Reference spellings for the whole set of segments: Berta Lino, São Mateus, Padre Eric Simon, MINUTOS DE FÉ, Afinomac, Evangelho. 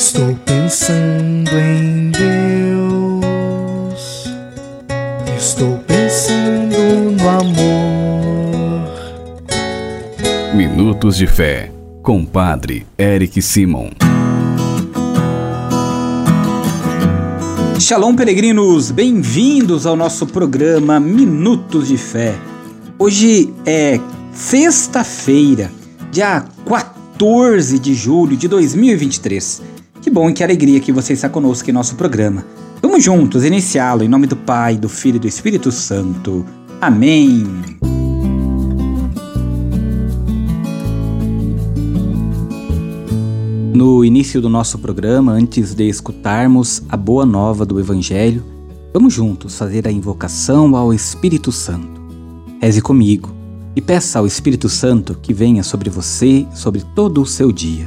Estou pensando em Deus, estou pensando no amor. Minutos de Fé, com Padre Eric Simon. Shalom, peregrinos! Bem-vindos ao nosso programa Minutos de Fé. Hoje é sexta-feira, dia 14 de julho de 2023. Que bom e que alegria que você está conosco em nosso programa. Vamos juntos iniciá-lo em nome do Pai, do Filho e do Espírito Santo. Amém. No início do nosso programa, antes de escutarmos a boa nova do Evangelho, vamos juntos fazer a invocação ao Espírito Santo. Reze comigo e peça ao Espírito Santo que venha sobre você, sobre todo o seu dia.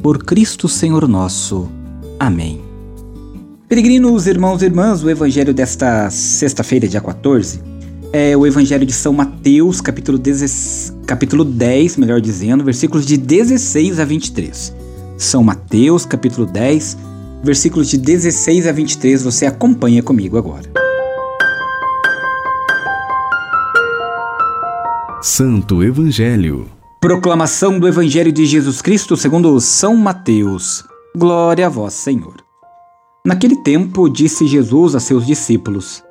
Por Cristo Senhor nosso. Amém. Peregrinos, irmãos e irmãs, o Evangelho desta sexta-feira, dia 14, é o Evangelho de São Mateus, capítulo 10, versículos de 16 a 23. São Mateus, capítulo 10, versículos de 16 a 23, você acompanha comigo agora. Santo Evangelho. Proclamação do Evangelho de Jesus Cristo segundo São Mateus. Glória a vós, Senhor. Naquele tempo disse Jesus a seus discípulos: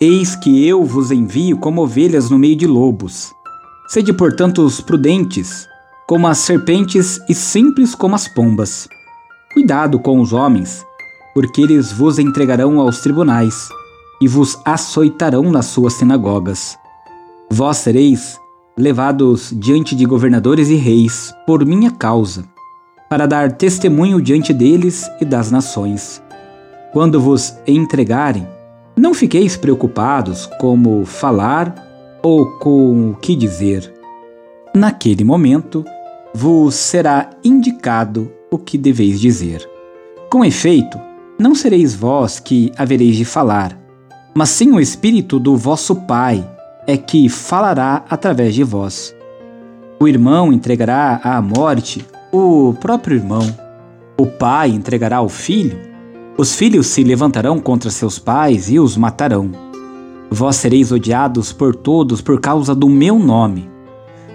Eis que eu vos envio como ovelhas no meio de lobos. Sede, portanto, prudentes como as serpentes e simples como as pombas. Cuidado com os homens, porque eles vos entregarão aos tribunais e vos açoitarão nas suas sinagogas. Vós sereis levados diante de governadores e reis por minha causa, para dar testemunho diante deles e das nações. Quando vos entregarem, não fiqueis preocupados como falar ou com o que dizer. Naquele momento, vos será indicado o que deveis dizer. Com efeito, não sereis vós que havereis de falar, mas sim o Espírito do vosso Pai, é que falará através de vós. O irmão entregará à morte o próprio irmão. O pai entregará ao filho. Os filhos se levantarão contra seus pais e os matarão. Vós sereis odiados por todos por causa do meu nome.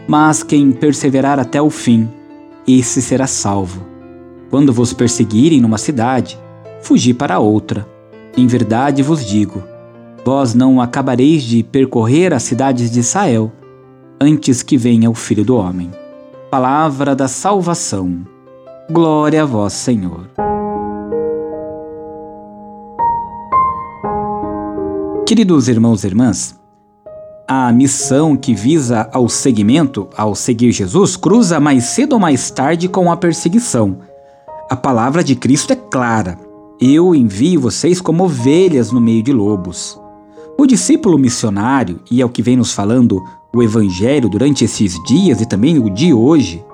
Mas quem perseverar até o fim, esse será salvo. Quando vos perseguirem numa cidade, fugi para outra. Em verdade vos digo, vós não acabareis de percorrer as cidades de Israel, antes que venha o Filho do Homem. Palavra da salvação. Glória a vós, Senhor. Queridos irmãos e irmãs, a missão que visa ao seguimento, ao seguir Jesus, cruza mais cedo ou mais tarde com a perseguição. A palavra de Cristo é clara. Eu envio vocês como ovelhas no meio de lobos. O discípulo missionário, e é o que vem nos falando o Evangelho durante esses dias e também o de hoje,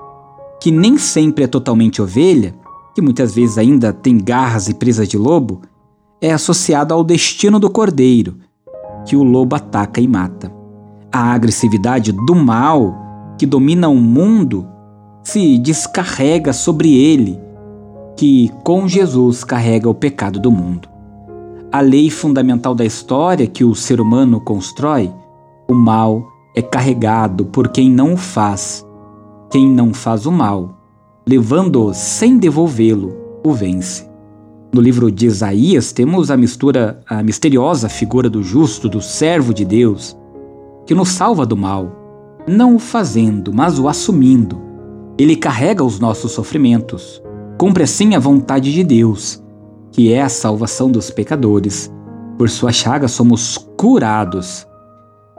que nem sempre é totalmente ovelha, que muitas vezes ainda tem garras e presas de lobo, é associado ao destino do cordeiro, que o lobo ataca e mata. A agressividade do mal que domina o mundo se descarrega sobre ele, que com Jesus carrega o pecado do mundo. A lei fundamental da história que o ser humano constrói, o mal é carregado por quem não o faz. Quem não faz o mal, levando-o sem devolvê-lo, o vence. No livro de Isaías temos a misteriosa figura do justo, do servo de Deus, que nos salva do mal, não o fazendo, mas o assumindo. Ele carrega os nossos sofrimentos. Cumpre assim a vontade de Deus, que é a salvação dos pecadores. Por sua chaga somos curados.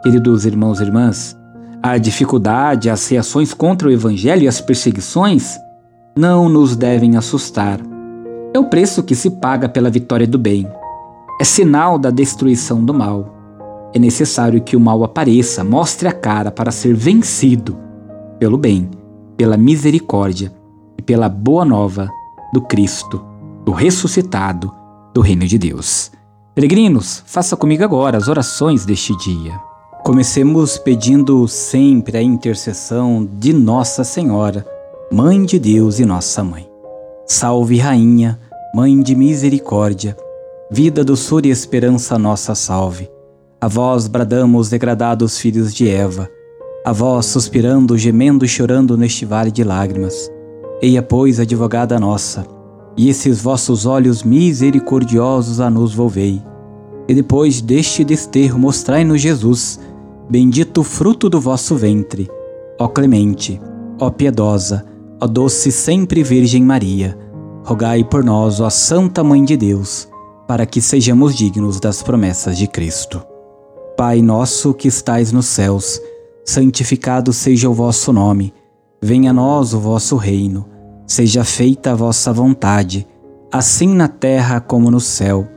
Queridos irmãos e irmãs, a dificuldade, as reações contra o Evangelho e as perseguições não nos devem assustar. é o preço que se paga pela vitória do bem. É sinal da destruição do mal. É necessário que o mal apareça, mostre a cara para ser vencido pelo bem, pela misericórdia e pela boa nova do Cristo, do ressuscitado, do Reino de Deus. Peregrinos, faça comigo agora as orações deste dia. Comecemos pedindo sempre a intercessão de Nossa Senhora, Mãe de Deus e Nossa Mãe. Salve Rainha, Mãe de Misericórdia, vida, doçura e esperança nossa salve. A vós bradamos, degradados filhos de Eva, a vós suspirando, gemendo e chorando neste vale de lágrimas. Eia, pois, advogada nossa, e esses vossos olhos misericordiosos a nos volvei. E depois deste desterro mostrai-nos Jesus, bendito o fruto do vosso ventre. Ó clemente, ó piedosa, ó doce sempre Virgem Maria, rogai por nós, ó Santa Mãe de Deus, para que sejamos dignos das promessas de Cristo. Pai nosso que estais nos céus, santificado seja o vosso nome. Venha a nós o vosso reino. Seja feita a vossa vontade, assim na terra como no céu.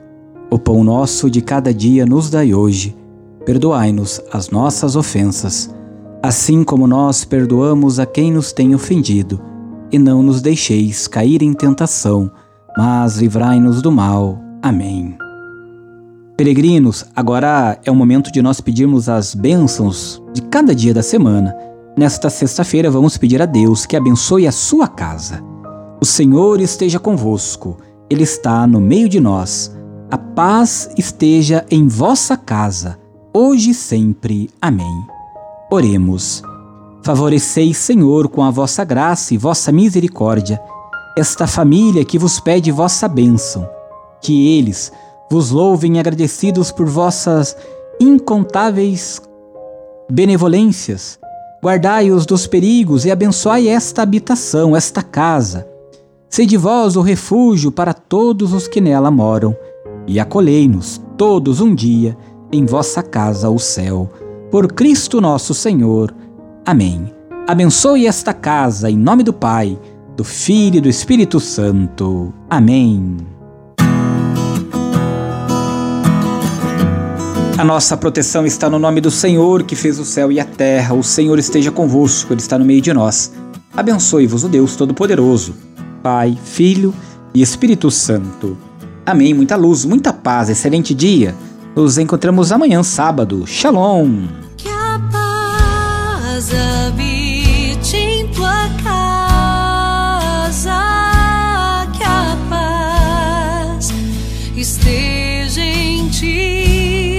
O pão nosso de cada dia nos dai hoje. Perdoai-nos as nossas ofensas, assim como nós perdoamos a quem nos tem ofendido. E não nos deixeis cair em tentação, mas livrai-nos do mal. Amém. Peregrinos, agora é o momento de nós pedirmos as bênçãos de cada dia da semana. Nesta sexta-feira vamos pedir a Deus que abençoe a sua casa. O Senhor esteja convosco, Ele está no meio de nós. A paz esteja em vossa casa, hoje e sempre. Amém. Oremos. Favoreceis, Senhor, com a vossa graça e vossa misericórdia, esta família que vos pede vossa bênção. Que eles vos louvem agradecidos por vossas incontáveis benevolências. Guardai-os dos perigos e abençoai esta habitação, esta casa. Sede vós o refúgio para todos os que nela moram, e acolhei-nos todos um dia em vossa casa, o céu. Por Cristo nosso Senhor. Amém. Abençoe esta casa em nome do Pai, do Filho e do Espírito Santo. Amém. A nossa proteção está no nome do Senhor, que fez o céu e a terra. O Senhor esteja convosco, Ele está no meio de nós. Abençoe-vos o Deus Todo-Poderoso, Pai, Filho e Espírito Santo. Amém. Muita luz, muita paz, excelente dia. Nos encontramos amanhã, sábado. Shalom! Que a paz habite em tua casa, que a paz esteja em ti.